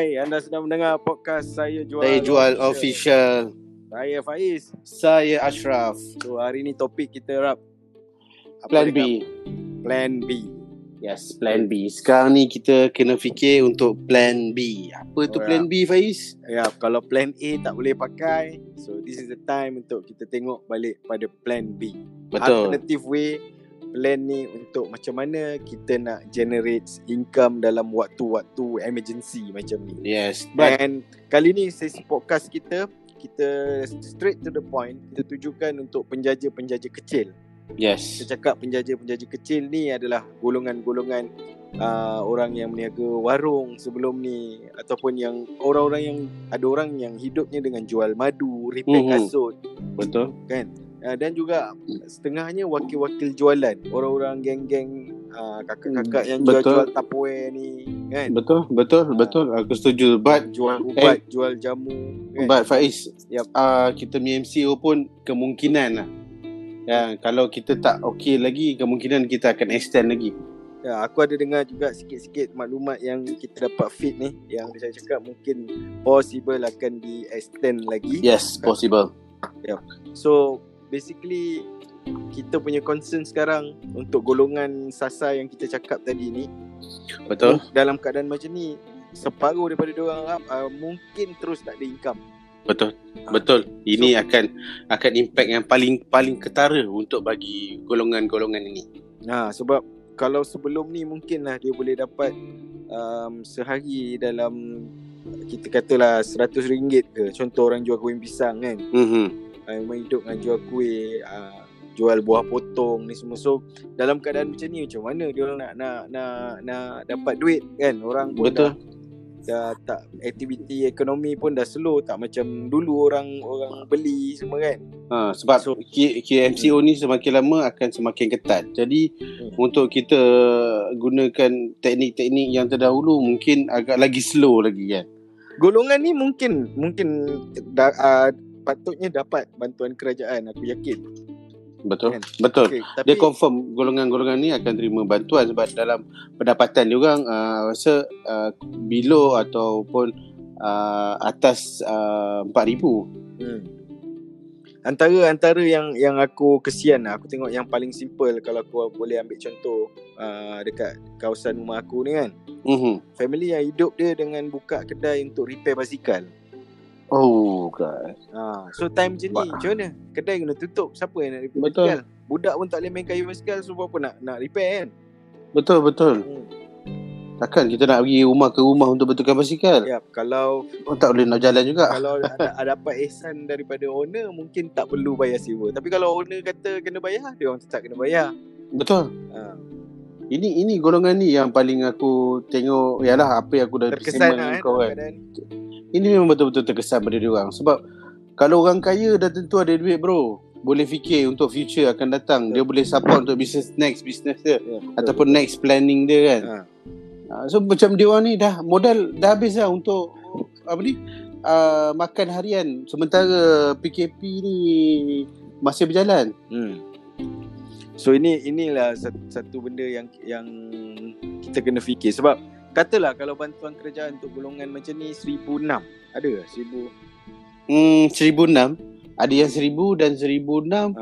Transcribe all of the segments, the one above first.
Hai, anda sedang mendengar podcast Saya Jual. Saya Jual Official. Saya Faiz. Saya Ashraf. So hari ni topik kita rap Plan B. Plan B. Yes, Plan B. Sekarang ni kita kena fikir untuk Plan B. Apa tu Plan B, Faiz? Ya, kalau Plan A tak boleh pakai, so this is the time untuk kita tengok balik pada Plan B. Betul. Alternative way plan ni untuk macam mana kita nak generate income dalam waktu-waktu emergency macam ni. Yes. Dan kali ni sesi podcast kita straight to the point, kita tujukan untuk penjaja-penjaja kecil. Yes. Kita cakap penjaja-penjaja kecil ni adalah golongan-golongan orang yang meniaga warung sebelum ni, ataupun yang orang-orang yang ada orang yang hidupnya dengan jual madu, repair kasut. Betul. Kan? Dan juga setengahnya wakil-wakil jualan, orang-orang geng-geng kakak-kakak yang jual-jual tapoe ni, kan? Betul. Aku setuju. But jual ubat, jual jamu, kan? But Faiz, kita MCO pun kemungkinan lah. Ya, kalau kita tak okey lagi, kemungkinan kita akan extend lagi. Ya, aku ada dengar juga sikit-sikit maklumat yang kita dapat feed ni, yang saya cakap mungkin possible akan di extend lagi. Yes, possible. Ya. So basically kita punya concern sekarang untuk golongan sasar yang kita cakap tadi ni, betul, dalam keadaan macam ni separuh daripada diorang mungkin terus tak ada income. Betul. Ini akan impact yang paling ketara untuk bagi golongan-golongan ini. Sebab kalau sebelum ni mungkinlah dia boleh dapat sehari dalam, kita katalah RM100 ke, contoh orang jual goreng pisang, kan. Memang hidup dengan jual kuih, jual buah potong ni semua. So dalam keadaan macam ni, macam mana dia orang nak dapat duit, kan? Orang pun dah tak, aktiviti ekonomi pun dah slow, tak macam dulu orang beli semua, kan. Sebab MCO ni semakin lama akan semakin ketat. Jadi untuk kita gunakan teknik-teknik yang terdahulu mungkin agak lagi slow lagi, kan. Golongan ni mungkin dah patutnya dapat bantuan kerajaan, aku yakin. Betul. Okay, tapi dia confirm golongan-golongan ni akan terima bantuan sebab dalam pendapatan diorang rasa below ataupun atas 4,000. Antara yang aku kesian, aku tengok yang paling simple. Kalau aku boleh ambil contoh dekat kawasan rumah aku ni, kan. Family yang hidup dia dengan buka kedai untuk repair basikal. Oh god. So time je ni macam mana? Kedai kena tutup. Siapa yang nak repair basikal? Budak pun tak boleh main kayu basikal, so apa nak repair, kan? Betul. Takkan kita nak pergi rumah ke rumah untuk betulkan basikal? Kalau tak boleh nak jalan juga. Kalau ada dapat ihsan daripada owner, mungkin tak perlu bayar sewa. Tapi kalau owner kata kena bayar, dia orang tetap kena bayar. Betul. Ini golongan ni yang paling aku tengok, ialah apa yang aku dah terkesan kau, kan. Ini memang betul-betul terkesan pada diorang. Sebab kalau orang kaya dah tentu ada duit, bro, boleh fikir untuk future akan datang. Dia boleh support untuk business dia, ataupun next planning dia, kan. So macam diorang ni dah modal dah habis lah untuk makan harian, sementara PKP ni masih berjalan. So inilah satu benda yang kita kena fikir. Sebab katalah kalau bantuan kerajaan untuk golongan macam ni 1,006. Ada 1,000? 1,006. Ada yang 1,000 dan 1,006.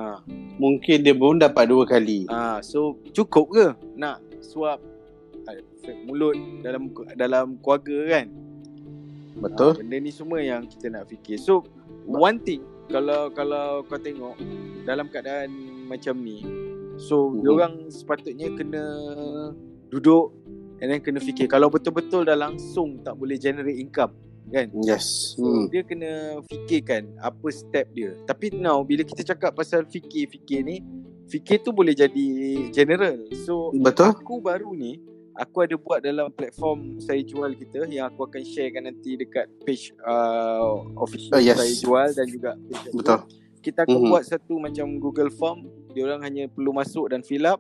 Mungkin dia pun dapat 2 kali. So cukup ke nak suap mulut dalam keluarga, kan? Betul. Benda ni semua yang kita nak fikir. So one thing, kalau kau tengok dalam keadaan macam ni, so diorang sepatutnya kena duduk and then kena fikir. Kalau betul-betul dah langsung tak boleh generate income, kan? Yes. So dia kena fikirkan apa step dia. Tapi now bila kita cakap pasal fikir ni, fikir tu boleh jadi general. So aku baru ni, aku ada buat dalam platform Saya Jual kita, yang aku akan sharekan nanti dekat page official Saya Jual dan juga page Betul. Kita akan buat satu macam Google Form. Diorang hanya perlu masuk dan fill up.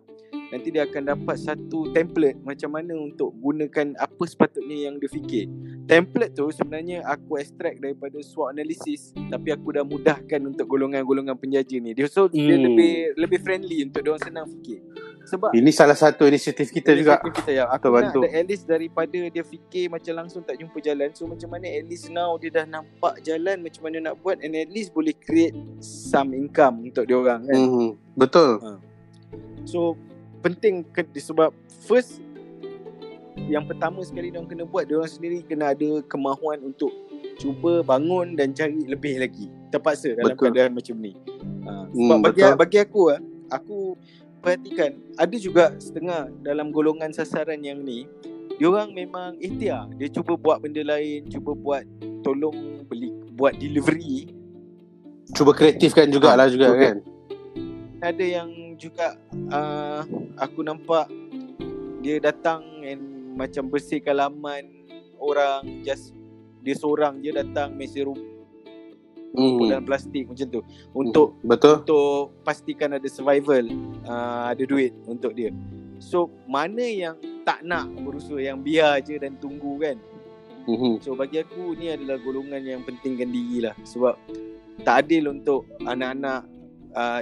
Nanti dia akan dapat satu template macam mana untuk gunakan apa sepatutnya yang dia fikir. Template tu sebenarnya aku extract daripada SWOT analysis, tapi aku dah mudahkan untuk golongan-golongan penjaja ni. Dia lebih friendly untuk diorang senang fikir. Sebab ini salah satu inisiatif kita juga. Ya. Aku nak at least daripada dia fikir macam langsung tak jumpa jalan. So macam mana at least now dia dah nampak jalan macam mana nak buat, and at least boleh create some income untuk dia orang kan. Mm-hmm. Betul. Ha. So penting sebab first yang pertama sekali dia orang kena buat, dia orang sendiri kena ada kemahuan untuk cuba bangun dan cari lebih lagi. Terpaksa dalam betul. Keadaan macam ni. Sebab bagi aku perhatikan ada juga setengah dalam golongan sasaran yang ni, diorang memang ikhtiar. Dia cuba buat benda lain, cuba buat tolong beli, buat delivery, cuba kreatifkan jugalah juga kan. Ada yang juga aku nampak dia datang and macam bersihkan laman orang, just dia seorang je datang mesej dalam plastik macam tu untuk betul? Untuk pastikan ada survival, ada duit untuk dia. So mana yang tak nak berusaha, yang biar je dan tunggu kan. So bagi aku ni adalah golongan yang pentingkan diri lah, sebab tak adil untuk anak-anak,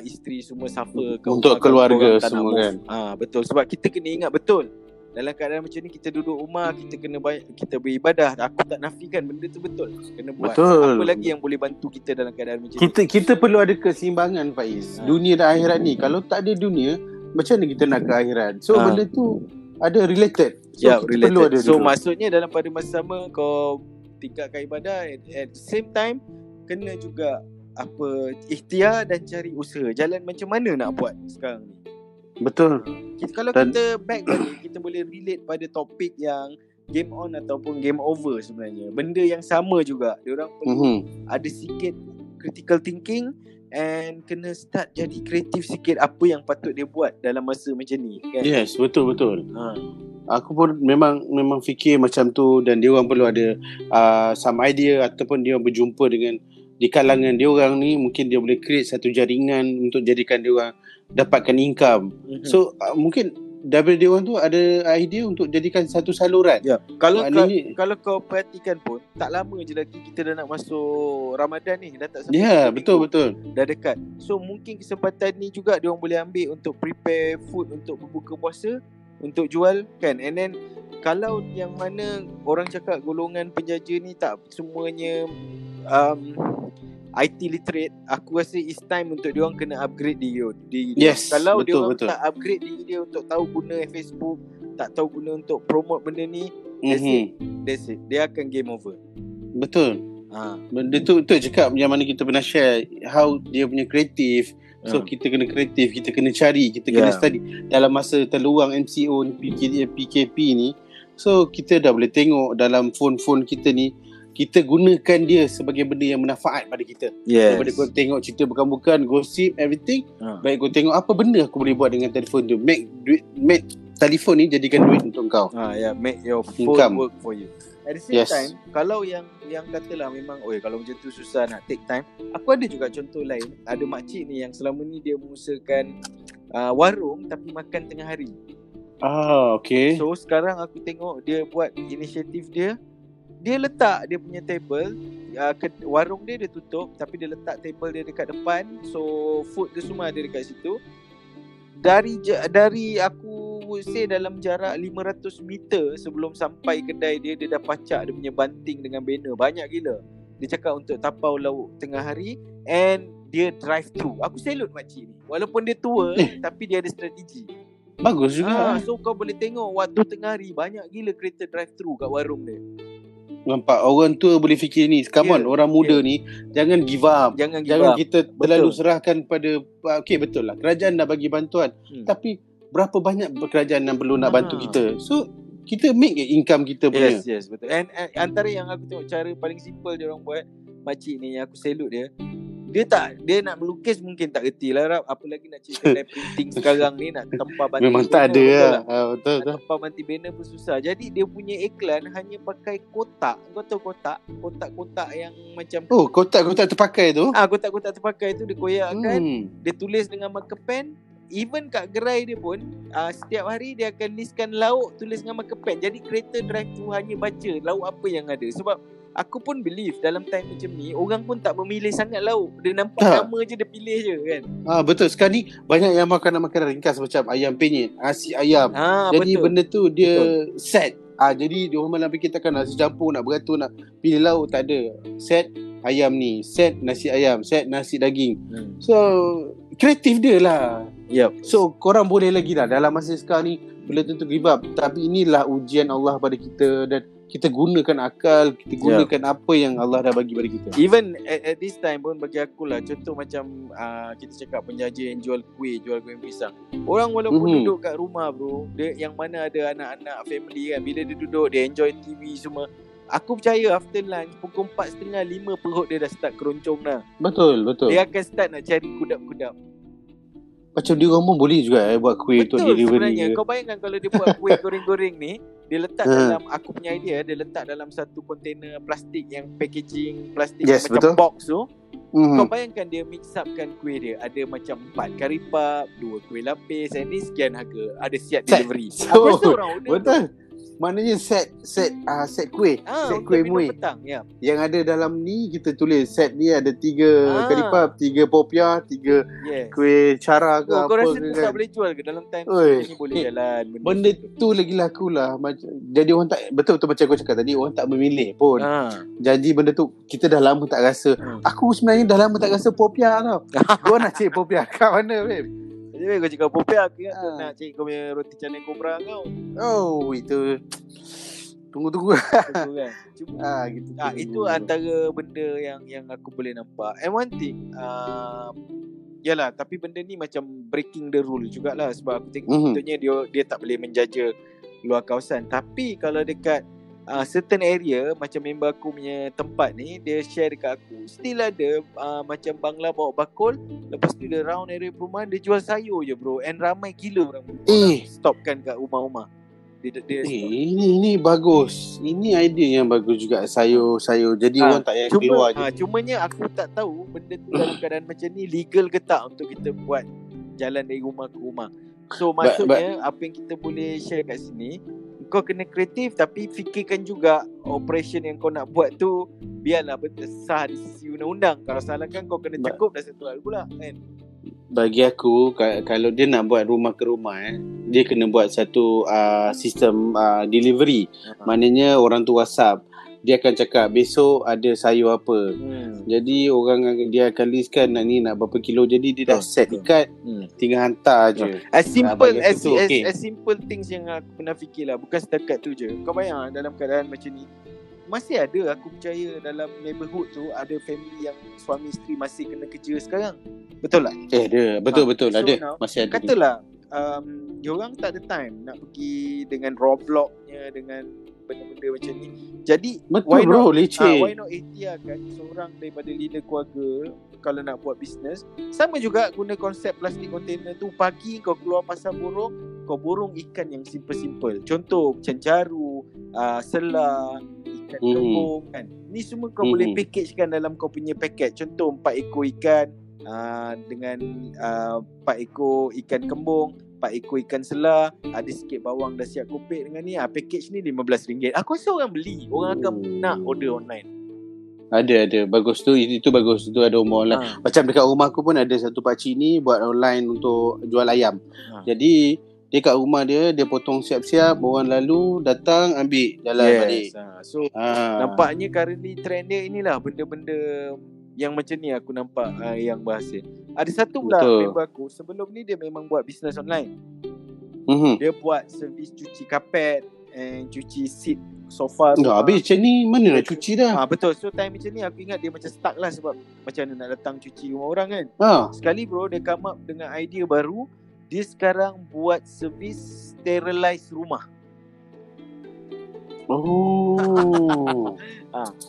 isteri semua suffer untuk keluarga semua kan. Betul, sebab kita kena ingat betul dalam keadaan macam ni kita duduk rumah, kita kena kita beribadah. Aku tak nafikan benda tu betul, kena buat. Betul. Apa lagi yang boleh bantu kita dalam keadaan macam ni? Kita perlu ada keseimbangan, Faiz. Dunia dan akhirat ni, kalau tak ada dunia, macam mana kita nak ke akhirat? So benda tu ada related. So kita related. Perlu ada. So dulu. Maksudnya dalam pada masa sama kau tingkatkan ibadah, at the same time kena juga apa ikhtiar dan cari usaha. Jalan macam mana nak buat sekarang ni? Betul. Kalau kita back lagi, kita boleh relate pada topik yang game on ataupun game over sebenarnya. Benda yang sama juga. Diorang perlu ada sikit critical thinking and kena start jadi kreatif sikit apa yang patut dia buat dalam masa macam ni kan? Yes, betul-betul. Aku pun memang fikir macam tu, dan diorang perlu ada some idea ataupun diorang berjumpa dengan di kalangan diorang ni, mungkin dia boleh create satu jaringan untuk jadikan diorang dapatkan income. So mungkin daripada dia orang tu ada idea untuk jadikan satu saluran. Kalau kau perhatikan pun tak lama je lagi kita dah nak masuk Ramadan ni, dah tak sampai. Betul. Dah dekat. So mungkin kesempatan ni juga dia orang boleh ambil untuk prepare food untuk berbuka puasa, untuk jual kan. And then kalau yang mana orang cakap golongan penjaja ni tak semuanya IT literate, aku rasa it's time untuk diorang kena upgrade diri. Yes, kalau diorang tak upgrade diri dia untuk tahu guna Facebook, tak tahu guna untuk promote benda ni, that's it. Dia akan game over. Betul. Benda tu cakap yang mana kita pernah share, how dia punya kreatif. So kita kena kreatif, kita kena cari, kita kena study. Dalam masa terluang MCO ni, PKP ni, so kita dah boleh tengok dalam phone-phone kita ni, kita gunakan dia sebagai benda yang manfaat pada kita. Daripada kau tengok cerita bukan-bukan, gosip, everything, baik kau tengok apa benda aku boleh buat dengan telefon tu. Make telefon ni jadikan duit untuk kau. Make your phone work for you. At the same time, kalau yang katalah memang kalau macam tu susah nak take time, aku ada juga contoh lain. Ada makcik ni yang selama ni dia mengusahakan warung tapi makan tengah hari. Okay. So sekarang aku tengok dia buat inisiatif dia. Dia letak dia punya table, warung dia tutup, tapi dia letak table dia dekat depan. So food dia semua ada dekat situ. Dari aku say dalam jarak 500 meter sebelum sampai kedai dia, dia dah pacak dia punya banting dengan banner. Banyak gila. Dia cakap untuk tapau lauk tengah hari, and dia drive through. Aku salute makcik ni. Walaupun dia tua, tapi dia ada strategi. Bagus juga. So kau boleh tengok waktu tengah hari banyak gila kereta drive through kat warung dia. Nampak orang tua boleh fikir ni. Come on, orang muda ni jangan give up. Jangan kita terlalu serahkan pada betul lah, kerajaan dah bagi bantuan. Tapi berapa banyak kerajaan yang perlu nak bantu kita. So kita make income kita punya. Yes, betul. And antara yang aku tengok cara paling simple dia orang buat, makcik ni yang aku salute dia. Dia nak melukis mungkin tak reti lah, apa lagi nak cerita printing sekarang ni, nak tempah banting memang tak ada lah. Betul. Nak tempah banting banner pun susah. Jadi dia punya iklan hanya pakai kotak. Kau tahu kotak? Kotak-kotak yang macam kotak-kotak terpakai tu. Kotak-kotak terpakai tu dia koyakkan, dia tulis dengan marker pen. Even kat gerai dia pun setiap hari dia akan listkan lauk tulis dengan marker pen. Jadi kereta drive tu hanya baca lauk apa yang ada. Sebab aku pun believe dalam time macam ni orang pun tak memilih sangat lauk. Dia nampak nama je dia pilih je kan. Betul. Sekarang ni banyak yang makanan-makanan ringkas macam ayam penyet, nasi ayam. Jadi betul. Benda tu dia betul. Set. Jadi orang malam fikir takkan nasi campur, nak beratur, nak pilih lauk, tak ada. Set ayam ni, set nasi ayam, set nasi daging. So kreatif dia lah. So korang boleh lagi lah dalam masa sekarang ni. Bila tentu give up, tapi inilah ujian Allah pada kita. Dan kita gunakan akal, kita gunakan apa yang Allah dah bagi pada kita. Even at this time pun bagi akulah, contoh macam kita cakap penjaja yang jual kuih pisang. Orang walaupun duduk kat rumah bro, dia yang mana ada anak-anak family kan, bila dia duduk dia enjoy TV semua. Aku percaya after lunch pukul 4:30, 5 perut dia dah start keroncong dah. Betul. Dia akan start nak cari kudap-kudap. Macam dia orang pun boleh juga buat kuih untuk delivery. Betul sebenarnya. Kau bayangkan kalau dia buat kuih goreng-goreng ni, dia letak dalam, aku punya idea, dia letak dalam satu kontainer plastik yang packaging plastik macam betul. Box tu. Kau bayangkan dia mix upkan kuih dia. Ada macam 4 curry puff, 2 kuih lapis, dan ni sekian harga. Ada siap delivery. Aku rasa orang order. Betul. Maknanya set kuih, set kuih muih petang, yang ada dalam ni kita tulis set ni ada 3 karipap, 3 popiah, 3 kuih cara ke apa. Kau rasa tu tak boleh jual ke dalam time ni boleh jalan benda tu lagi lakulah. Jadi orang tak, betul-betul macam kau cakap tadi, orang tak memilih pun. Jadi benda tu kita dah lama tak rasa. Aku sebenarnya dah lama tak rasa popiah tau. Kau nak cari popiah kat mana babe? Jadi kau cakap popiah, aku ingat tu nak cari kau punya roti canai kobra kau. Oh, itu tunggu-tunggu. Kan? Gitu. Itu antara benda yang aku boleh nampak. And one thing, yalah, tapi benda ni macam breaking the rule jugalah. Sebab aku tengok contohnya dia tak boleh menjaja luar kawasan. Tapi kalau dekat certain area, macam member aku punya tempat ni, dia share dekat aku, still ada macam bangla bawa bakul, lepas tu dia round area perumahan, dia jual sayur je bro. And ramai gila orang stopkan kat rumah-rumah. Ini bagus. Ini idea yang bagus juga, sayur. Jadi orang tak payah keluar je. Cumanya aku tak tahu benda tu dalam keadaan macam ni legal ke tak untuk kita buat jalan dari rumah ke rumah. So maksudnya apa yang kita boleh share kat sini, kau kena kreatif tapi fikirkan juga operation yang kau nak buat tu biarlah sah di sisi undang-undang. Kalau salahkan kau kena cakup dah satu hal pula kan. Bagi aku kalau dia nak buat rumah ke rumah dia kena buat satu sistem delivery. Maknanya orang tu WhatsApp, dia akan cakap besok ada sayur apa. Jadi orang dia akan listkan nak ni nak berapa kilo. Jadi dia dah set dekat tinggal hantar je. As simple things yang aku pernah fikirlah, bukan setakat tu je. Kau bayang dalam keadaan macam ni masih ada, aku percaya dalam neighborhood tu ada family yang suami isteri masih kena kerja sekarang. Betul tak? Ada. Betul so ada. Masih ada. Katalah diorang tak ada time nak pergi dengan Robloxnya, dengan benda-benda macam ni. Jadi betul, why not ATR kan seorang daripada leader keluarga kalau nak buat bisnes. Sama juga guna konsep plastik container tu. Pagi kau keluar pasar borong, kau borong ikan yang simple-simple. Contoh cencaru, selang, ikan kembung kan. Ni semua kau boleh packagekan dalam kau punya paket. Contoh 4 ekor ikan dengan 4 ekor ikan kembung, 4 ekor ikan selah, ada sikit bawang dah siap kopek dengan ni. Package ni RM15. Aku rasa orang beli, orang akan nak order online. Ada bagus tu. Itu bagus tu, ada umur online. Macam dekat rumah aku pun ada satu pakcik ni buat online untuk jual ayam. Jadi dia kat rumah dia potong siap-siap, orang lalu datang ambil jalan balik. So nampaknya currently trend dia inilah benda-benda yang macam ni aku nampak yang berhasil. Ada satu pula member aku, sebelum ni dia memang buat bisnes online. Dia buat servis cuci kapet and cuci seat sofa. Habis macam ni mana nak cuci dah. Betul. So time macam ni aku ingat dia macam stuck lah, sebab macam mana nak datang cuci rumah orang kan. Sekali bro dia come up dengan idea baru. Dia sekarang buat servis sterilize rumah.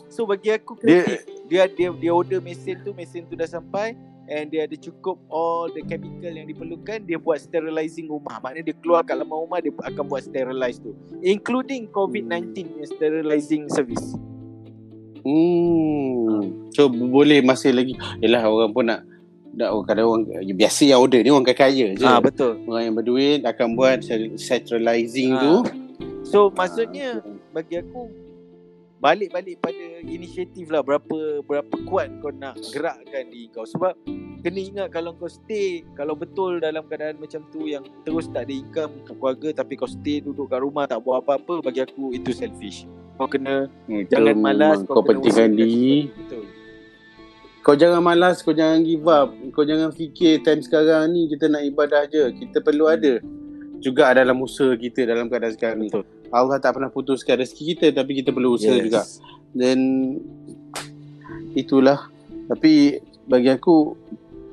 So bagi aku kreatif. Dia order mesin tu dah sampai, and dia ada cukup all the chemical yang diperlukan. Dia buat sterilizing rumah. Maknanya dia keluar kat lama rumah, dia akan buat sterilize tu, including COVID-19 sterilizing service. So boleh masih lagi. Yelah orang pun nak orang biasa yang order ni orang kaya je. Betul. Orang yang berduit akan buat sterilizing tu. So maksudnya bagi aku balik pada inisiatif lah, berapa kuat kau nak gerakkan diri kau. Sebab kena ingat, kalau kau stay, kalau betul dalam keadaan macam tu yang terus tak ada income untuk keluarga tapi kau stay duduk kat rumah tak buat apa-apa, bagi aku itu selfish. Kau kena jangan malas, kau pentingkan diri. Betul. Kau jangan malas, kau jangan give up, kau jangan fikir time sekarang ni kita nak ibadah je. Kita perlu ada juga dalam usaha kita dalam keadaan sekarang ni. Allah tak pernah putuskan rezeki kita, tapi kita perlu usaha juga. Dan itulah, tapi bagi aku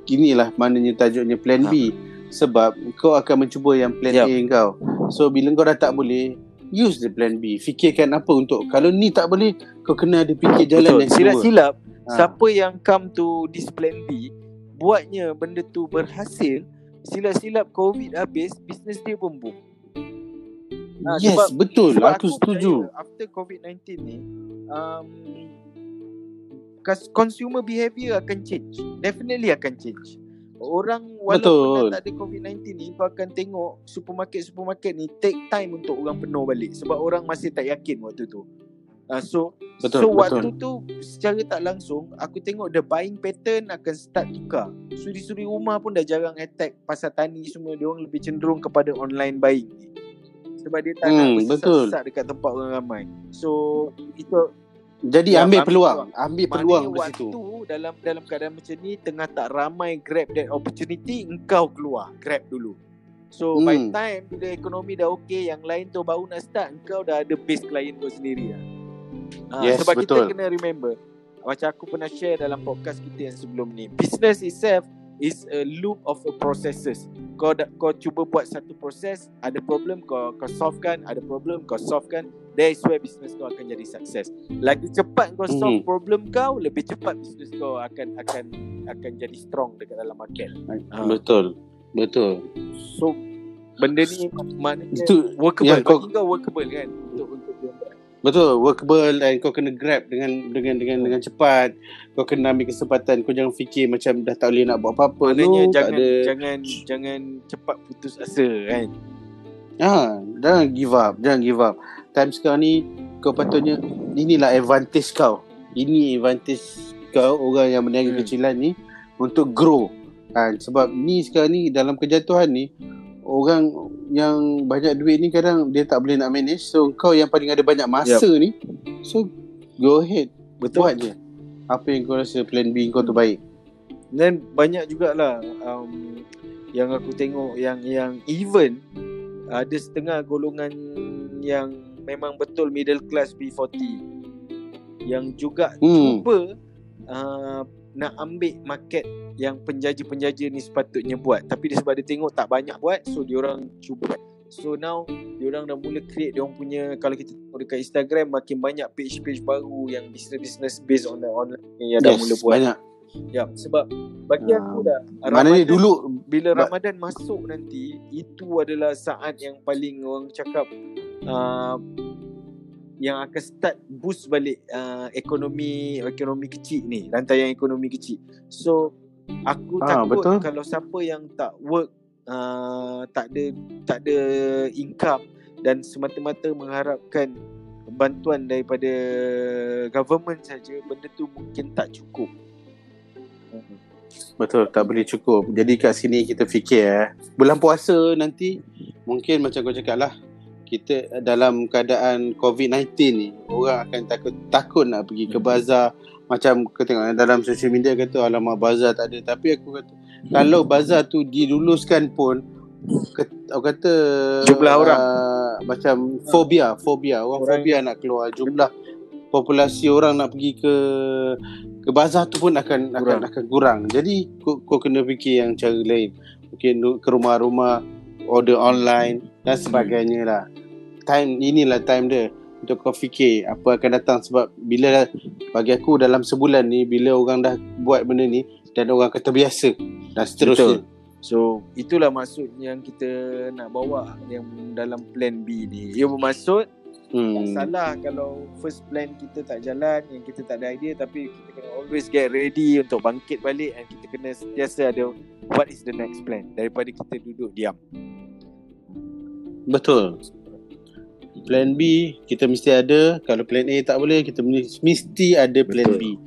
inilah maknanya tajuknya plan B. Sebab kau akan mencuba yang plan A kau. So bila kau dah tak boleh, use the plan B. Fikirkan apa untuk, kalau ni tak boleh, kau kena ada fikir jalan yang silap-silap. Siapa yang come to this plan B, buatnya benda tu berhasil, silap-silap COVID habis, bisnes dia pun boom. Yes, betul, aku setuju. After COVID-19 ni, consumer behaviour akan change. Definitely akan change. Orang walaupun tak ada COVID-19 ni, kau akan tengok supermarket-supermarket ni take time untuk orang penuh balik. Sebab orang masih tak yakin waktu tu. So waktu tu secara tak langsung aku tengok the buying pattern akan start tukar. Suri-suri rumah pun dah jarang attack pasar tani semua. Dia orang lebih cenderung kepada online buying ni. Sebab dia tak nak bersesat dekat tempat orang ramai. So itu, jadi ambil peluang dari situ. Dalam keadaan macam ni, tengah tak ramai grab that opportunity, engkau keluar grab dulu. So by time bila ekonomi dah okay, yang lain tu baru nak start, engkau dah ada base klien kau sendiri lah. Sebab betul, kita kena remember, macam aku pernah share dalam podcast kita yang sebelum ni, business itself is a loop of a processes. Kau cuba buat satu proses, ada problem kau solvekan, ada problem kau solvekan. That is where business kau akan jadi sukses. Lagi cepat kau solve problem kau, lebih cepat business kau akan jadi strong dekat dalam market. Betul. So benda ni maknanya itu workable. Kau workable kan untuk betul, workable, dan kau kena grab dengan cepat. Kau kena ambil kesempatan. Kau jangan fikir macam dah tak boleh nak buat apa-apa. Maknanya jangan cepat putus asa kan. Jangan give up. Time sekarang ni kau patutnya, inilah advantage kau. Ini advantage kau, orang yang berniaga kecilan ni, untuk grow. Sebab ni sekarang ni dalam kejatuhan ni, orang yang banyak duit ni kadang dia tak boleh nak manage. So kau yang paling ada banyak masa ni, so go ahead, buat je apa yang kau rasa plan B kau tu baik. Dan banyak jugalah yang aku tengok yang even ada setengah golongan yang memang betul middle class B40 yang juga cuba nak ambil market yang penjaja-penjaja ni sepatutnya buat, tapi sebab dia tengok tak banyak buat, so diorang cuba. So now diorang dah mula create diorang punya, kalau kita tengok dekat Instagram, makin banyak page-page baru yang business based on online yang dah mula buat banyak. Sebab bagi aku dah Ramadan, dulu bila Ramadan masuk nanti, itu adalah saat yang paling orang cakap yang akan start boost balik ekonomi kecil ni, rantaian ekonomi kecil. So aku takut kalau siapa yang tak work, tak ada income dan semata-mata mengharapkan bantuan daripada government saja, benda tu mungkin tak cukup. Betul, tak boleh cukup. Jadi kat sini kita fikir bulan puasa nanti, mungkin macam kau cakap lah, kita dalam keadaan COVID-19 ni, orang akan takut nak pergi ke bazar. Macam kau tengok dalam social media kata, alamak bazar tak ada. Tapi aku kata, kalau bazar tu diluluskan pun, aku kata jumlah orang macam fobia. Orang fobia nak keluar. Jumlah populasi orang nak pergi ke bazar tu pun akan kurang. Jadi kau kena fikir yang cara lain. Mungkin ke rumah-rumah, order online dan sebagainya lah. Inilah time dia untuk kau fikir apa akan datang. Sebab bila, bagi aku dalam sebulan ni, bila orang dah buat benda ni dan orang akan terbiasa dan seterusnya. So itulah maksud yang kita nak bawa yang dalam plan B ni. Ia bermaksud tak salah kalau first plan kita tak jalan, yang kita tak ada idea, tapi kita kena always get ready untuk bangkit balik. And kita kena sentiasa ada what is the next plan daripada kita duduk diam. Betul. Plan B kita mesti ada. Kalau plan A tak boleh, kita mesti ada plan B.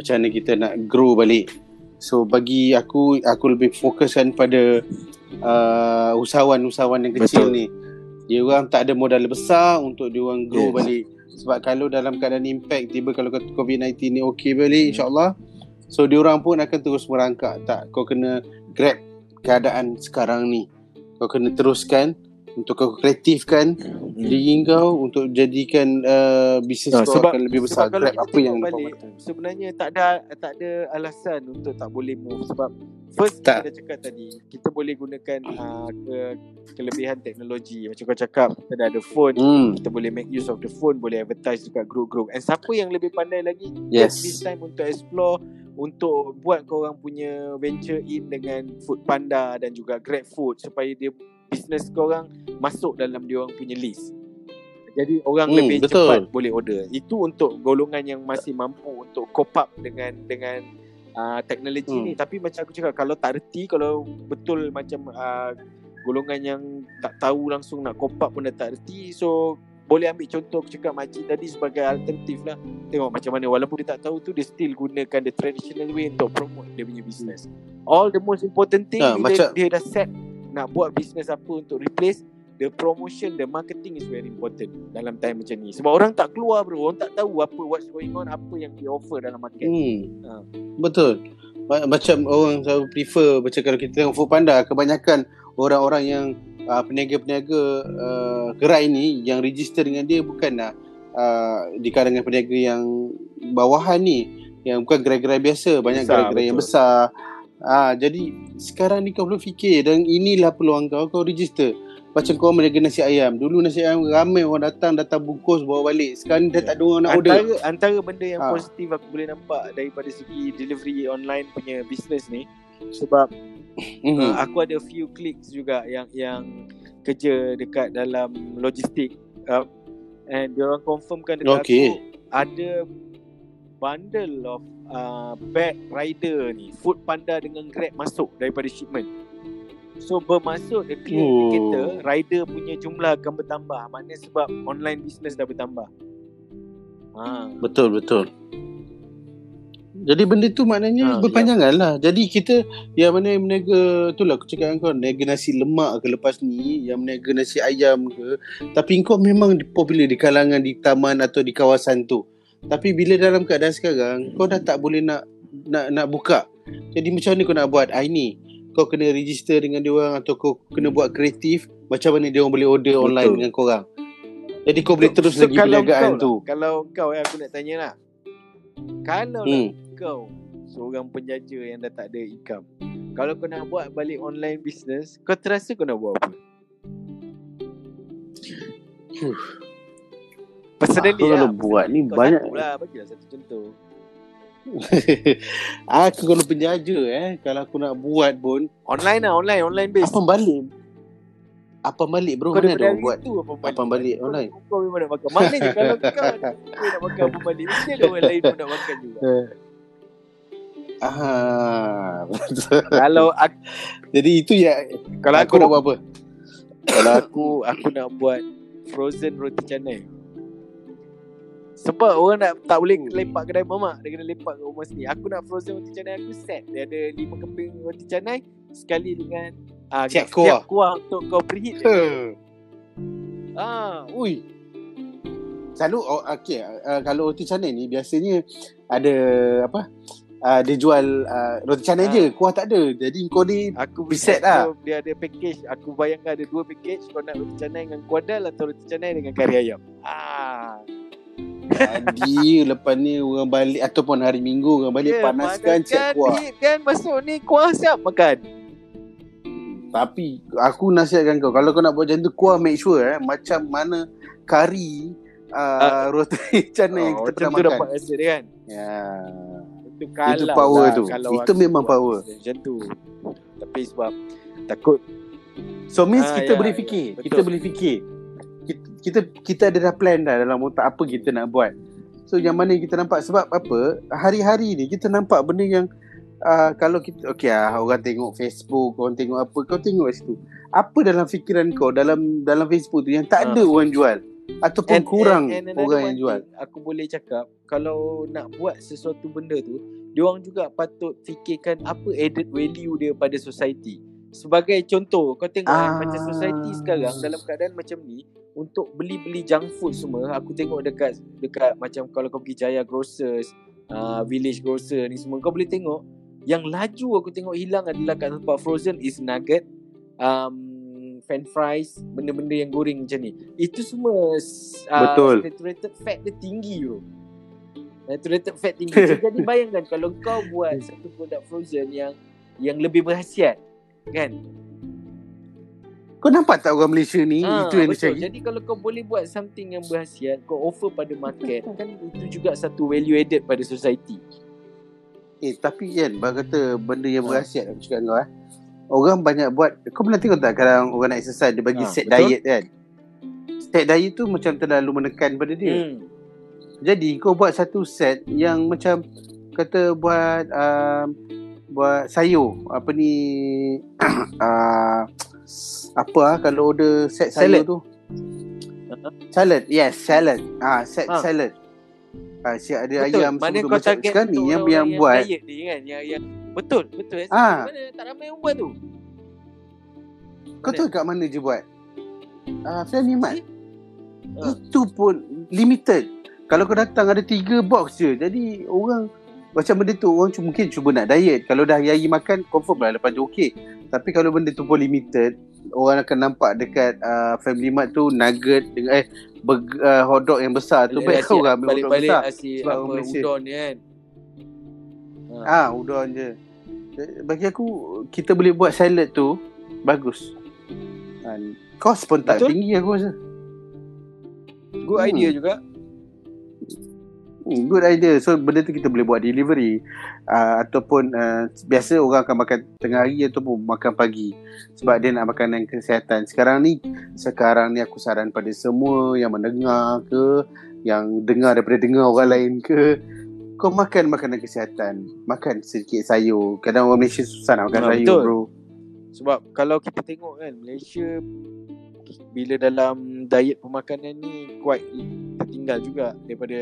Macam mana kita nak grow balik. So bagi aku lebih fokuskan pada usahawan-usahawan yang kecil ni. Dia orang tak ada modal besar untuk dia orang grow balik. Sebab kalau dalam keadaan impact tiba, kalau COVID-19 ni okey balik insyaAllah, so dia orang pun akan terus merangkak. Tak, kau kena grab keadaan sekarang ni. Kau kena teruskan untuk kau kreatifkan diri kau untuk jadikan bisnes kau akan lebih besar. Grab apa yang balik, sebenarnya tak ada alasan untuk tak boleh move. Sebab first kita dah cakap tadi, kita boleh gunakan kelebihan teknologi. Macam kau cakap, kita dah ada phone, kita boleh make use of the phone, boleh advertise dekat group-group. And siapa yang lebih pandai lagi, take this time untuk explore, untuk buat korang punya venture in dengan Food Panda dan juga Grab Food, supaya dia bisnes korang masuk dalam dia orang punya list. Jadi orang lebih cepat boleh order. Itu untuk golongan yang masih mampu untuk cope up dengan teknologi ni. Tapi macam aku cakap, kalau tak reti, kalau betul macam golongan yang tak tahu langsung nak cope up pun dah tak reti. So boleh ambil contoh aku cakap makcik tadi sebagai alternatif lah. Tengok macam mana, walaupun dia tak tahu tu, dia still gunakan the traditional way untuk promote dia punya business. All the most important thing, dia dah set nak buat business apa untuk replace, the promotion, the marketing is very important dalam time macam ni. Sebab orang tak keluar bro, orang tak tahu apa, what's going on, apa yang dia offer dalam market. Betul. Macam orang selalu prefer, macam kalau kita tengok Food Panda, kebanyakan orang-orang yang peniaga-peniaga gerai ni yang register dengan dia bukanlah di kalangan peniaga yang bawahan ni, yang bukan gerai-gerai biasa, banyak gerai-gerai yang besar. Jadi sekarang ni kau perlu fikir, dan inilah peluang kau register. Macam kau meniaga nasi ayam, dulu nasi ayam ramai orang datang bungkus bawa balik. Sekarang dah tak ada orang nak order. Antara benda yang positif aku boleh nampak daripada segi delivery online punya business ni, sebab aku ada few clicks juga yang kerja dekat dalam logistik, and diorang confirmkan dekat aku ada bundle of bag rider ni, Food Panda dengan Grab masuk daripada shipment. So bermaksud the clear indicator rider punya jumlah akan bertambah. Maknanya sebab online business dah bertambah. Betul. Jadi benda tu maknanya berpanjangan lah. Jadi kita yang mana yang meniaga, itulah aku cakap dengan kau, meniaga nasi lemak ke lepas ni, yang meniaga nasi ayam ke, tapi kau memang popular di kalangan, di taman atau di kawasan tu. Tapi bila dalam keadaan sekarang, kau dah tak boleh nak buka. Jadi macam mana kau nak buat ini? Kau kena register dengan diorang, atau kau kena buat kreatif macam mana diorang boleh order online dengan korang. Jadi kau boleh terus lagi perniagaan tu. Kalau kau aku nak tanya lah, kalau kau seorang penjaja yang dah tak ada income, kalau kau nak buat balik online business, kau terasa kau nak buat apa? Personally aku kalau buat ni banyak lah, bagilah satu contoh. Aku kalau penjaja kalau aku nak buat pun online base. Apa balik bro, kau mana ada orang buat apa balik online. Kau memang nak makan. Maknanya kalau kau nak makan apa balik, mesti ada orang lain pun nak makan juga. Kalau aku, jadi itu ya, kalau aku nak buat apa? Kalau aku nak buat frozen roti canai. Sebab orang tak boleh lepak kedai mamak, dia kena lepak kat rumah sini. Aku nak frozen roti canai aku set. Dia ada 5 keping roti canai sekali dengan siap kuah untuk kau preheat. Ui. Selalu kalau roti canai ni biasanya ada apa? Dia jual roti canai je, kuah tak ada. Jadi kau ni aku preset lah. Dia ada package. Aku bayangkan ada 2 package. Kau nak roti canai dengan kuah dal atau roti canai dengan kari ayam. Tadi lepas ni orang balik, ataupun hari Minggu orang balik, panaskan cek kuah kan, masuk ni kuah siap makan. Tapi aku nasihatkan kau, kalau kau nak buat macam tu, kuah make sure macam mana kari roti canai yang kita pernah makan. Macam tu dapat rasa dia kan. Itu power tu. Itu memang power macam tu. Tapi sebab takut, so means kita boleh fikir. Kita boleh fikir, kita ada dah plan dah dalam otak apa kita nak buat. So yang mana kita nampak, sebab apa hari-hari ni kita nampak benda yang kalau kita orang tengok Facebook, orang tengok apa, kau tengok kat situ, apa dalam fikiran kau dalam Facebook tu yang tak ada orang jual. ataupun kurang orang yang jual. Aku boleh cakap, kalau nak buat sesuatu benda tu, diorang juga patut fikirkan apa added value dia pada society. Sebagai contoh, kau tengok macam society sekarang dalam keadaan macam ni, untuk beli-beli junk food semua, aku tengok dekat macam kalau kau pergi Jaya Grocer, Village Grocer ni semua, kau boleh tengok yang laju aku tengok hilang adalah kat tempat frozen is nugget, french fries, benda-benda yang goreng macam ni. Itu semua saturated fat dia tinggi tu. Saturated fat tinggi. Jadi bayangkan kalau kau buat satu produk frozen yang lebih berkhasiat, kan? Kau nampak tak orang Malaysia ni? Itu yang betul. Jadi kalau kau boleh buat something yang berkhasiat, kau offer pada market, kan itu juga satu value added pada society. Tapi Ian, baru kata benda yang berkhasiat aku cakap kau orang banyak buat. Kau pernah tengok tak kadang orang nak exercise dia bagi set betul? Diet kan? Set diet tu macam terlalu menekan pada dia. Jadi kau buat satu set yang macam kata buat buat sayur, apa ni apa kalau order set salad. Sayur tu salad, yes salad, set salad. Siap ada betul. Ayam semua macam sekarang ni yang buat diet ni kan, yang betul mana tak ramai yang buat tu. Kau tahu kat mana je buat Family Mart. Itu pun limited. Kalau kau datang ada 3 box je. Jadi orang macam benda tu orang mungkin cuba nak diet. Kalau dah hari-hari makan confirm lah lepas tu okey. Tapi kalau benda tu pun limited, orang akan nampak dekat Family Mart tu nugget dengan hot dog yang besar tu. Baik kau orang ambil hot dog besar sebab udon ni kan. Udon je. Bagi aku, kita boleh buat salad tu bagus. Cost pun tak tinggi aku rasa. Good idea juga. Good idea. So benda tu kita boleh buat delivery ataupun biasa orang akan makan tengah hari ataupun makan pagi sebab dia nak makanan kesihatan. Sekarang ni aku saran pada semua yang mendengar ke, yang dengar daripada dengar orang lain ke, kau makan makanan kesihatan. Makan sedikit sayur. Kadang orang Malaysia susah nak makan sayur betul. Bro, sebab kalau kita tengok kan Malaysia bila dalam diet pemakanan ni quite tertinggal juga daripada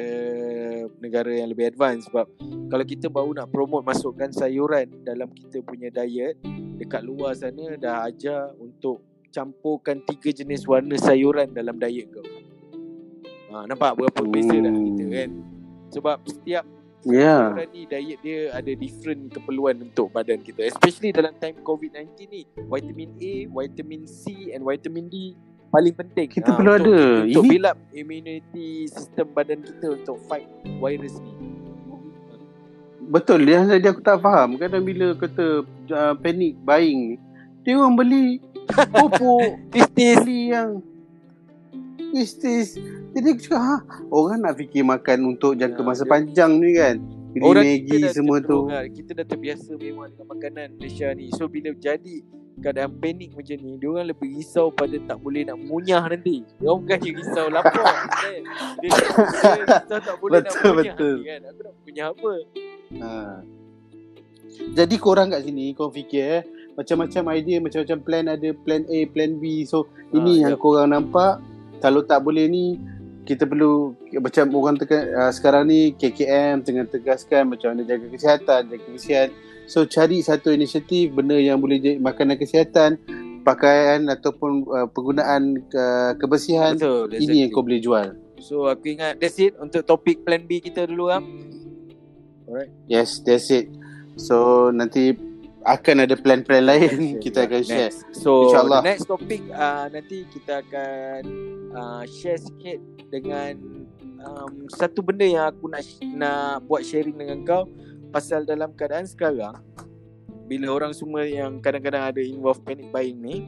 negara yang lebih advance. Sebab kalau kita baru nak promote masukkan sayuran dalam kita punya diet, dekat luar sana dah ajar untuk campurkan 3 jenis warna sayuran dalam diet kau. Nampak berapa beza dah kita kan? Sebab setiap sayuran ni diet dia ada different keperluan untuk badan kita. Especially dalam time COVID-19 ni, vitamin A, vitamin C and vitamin D paling penting. Kita perlu ada untuk build up immunity sistem badan kita untuk fight virus ni. Betul. Yang tadi aku tak faham, kadang bila kata panic buying ni, dia orang beli pupuk beli yang istis. Jadi aku cakap orang nak fikir makan untuk jangka masa panjang ni kan. Beli Maggi semua tu. Kita dah terbiasa memang dengan makanan Malaysia ni. So bila jadi keadaan panik macam ni, diorang lebih risau pada tak boleh nak munyah nanti. Diorang bukan je risau lapar kan? Dia tak boleh nak munyah nanti kan. Aku nak munyah apa? Jadi korang kat sini korang fikir macam-macam idea, macam-macam plan. Ada plan A, plan B. So ini yang korang nampak. Kalau tak boleh ni, kita perlu macam orang sekarang ni KKM tengah tegaskan macam mana jaga kesihatan, jaga kebersihan. So cari satu inisiatif benda yang boleh makanan kesihatan, pakaian ataupun penggunaan kebersihan. Betul, ini yang kau boleh jual. So aku ingat that's it untuk topik plan B kita dulu lah. Alright. Yes, that's it. So nanti akan ada plan-plan lain kita akan share. So InsyaAllah. Next topik nanti kita akan share sikit dengan satu benda yang aku nak buat sharing dengan kau. Pasal dalam keadaan sekarang, bila orang semua yang kadang-kadang ada involve panic buying ni,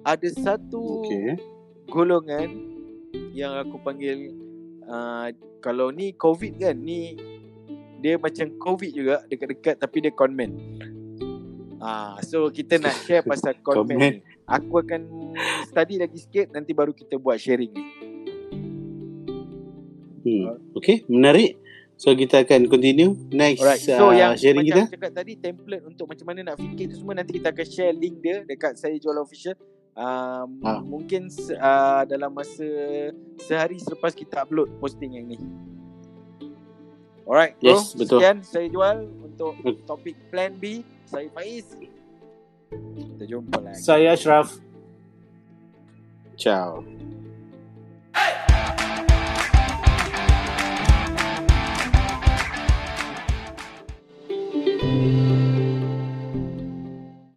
ada satu golongan yang aku panggil kalau ni COVID kan, ni dia macam COVID juga dekat-dekat tapi dia conman. So kita nak share pasal conman ni. Aku akan study lagi sikit, nanti baru kita buat sharing ni. Okay, menarik. So kita akan continue next. Alright. So yang sharing macam kita cakap tadi, template untuk macam mana nak fikir tu semua, nanti kita akan share link dia dekat Saya Jual Official. mungkin dalam masa sehari selepas kita upload posting yang ni. Alright, bro. Yes, betul. Sekian saya jual untuk topik Plan B. Saya Faiz. Kita jumpa lagi. Saya Ashraf. Ciao.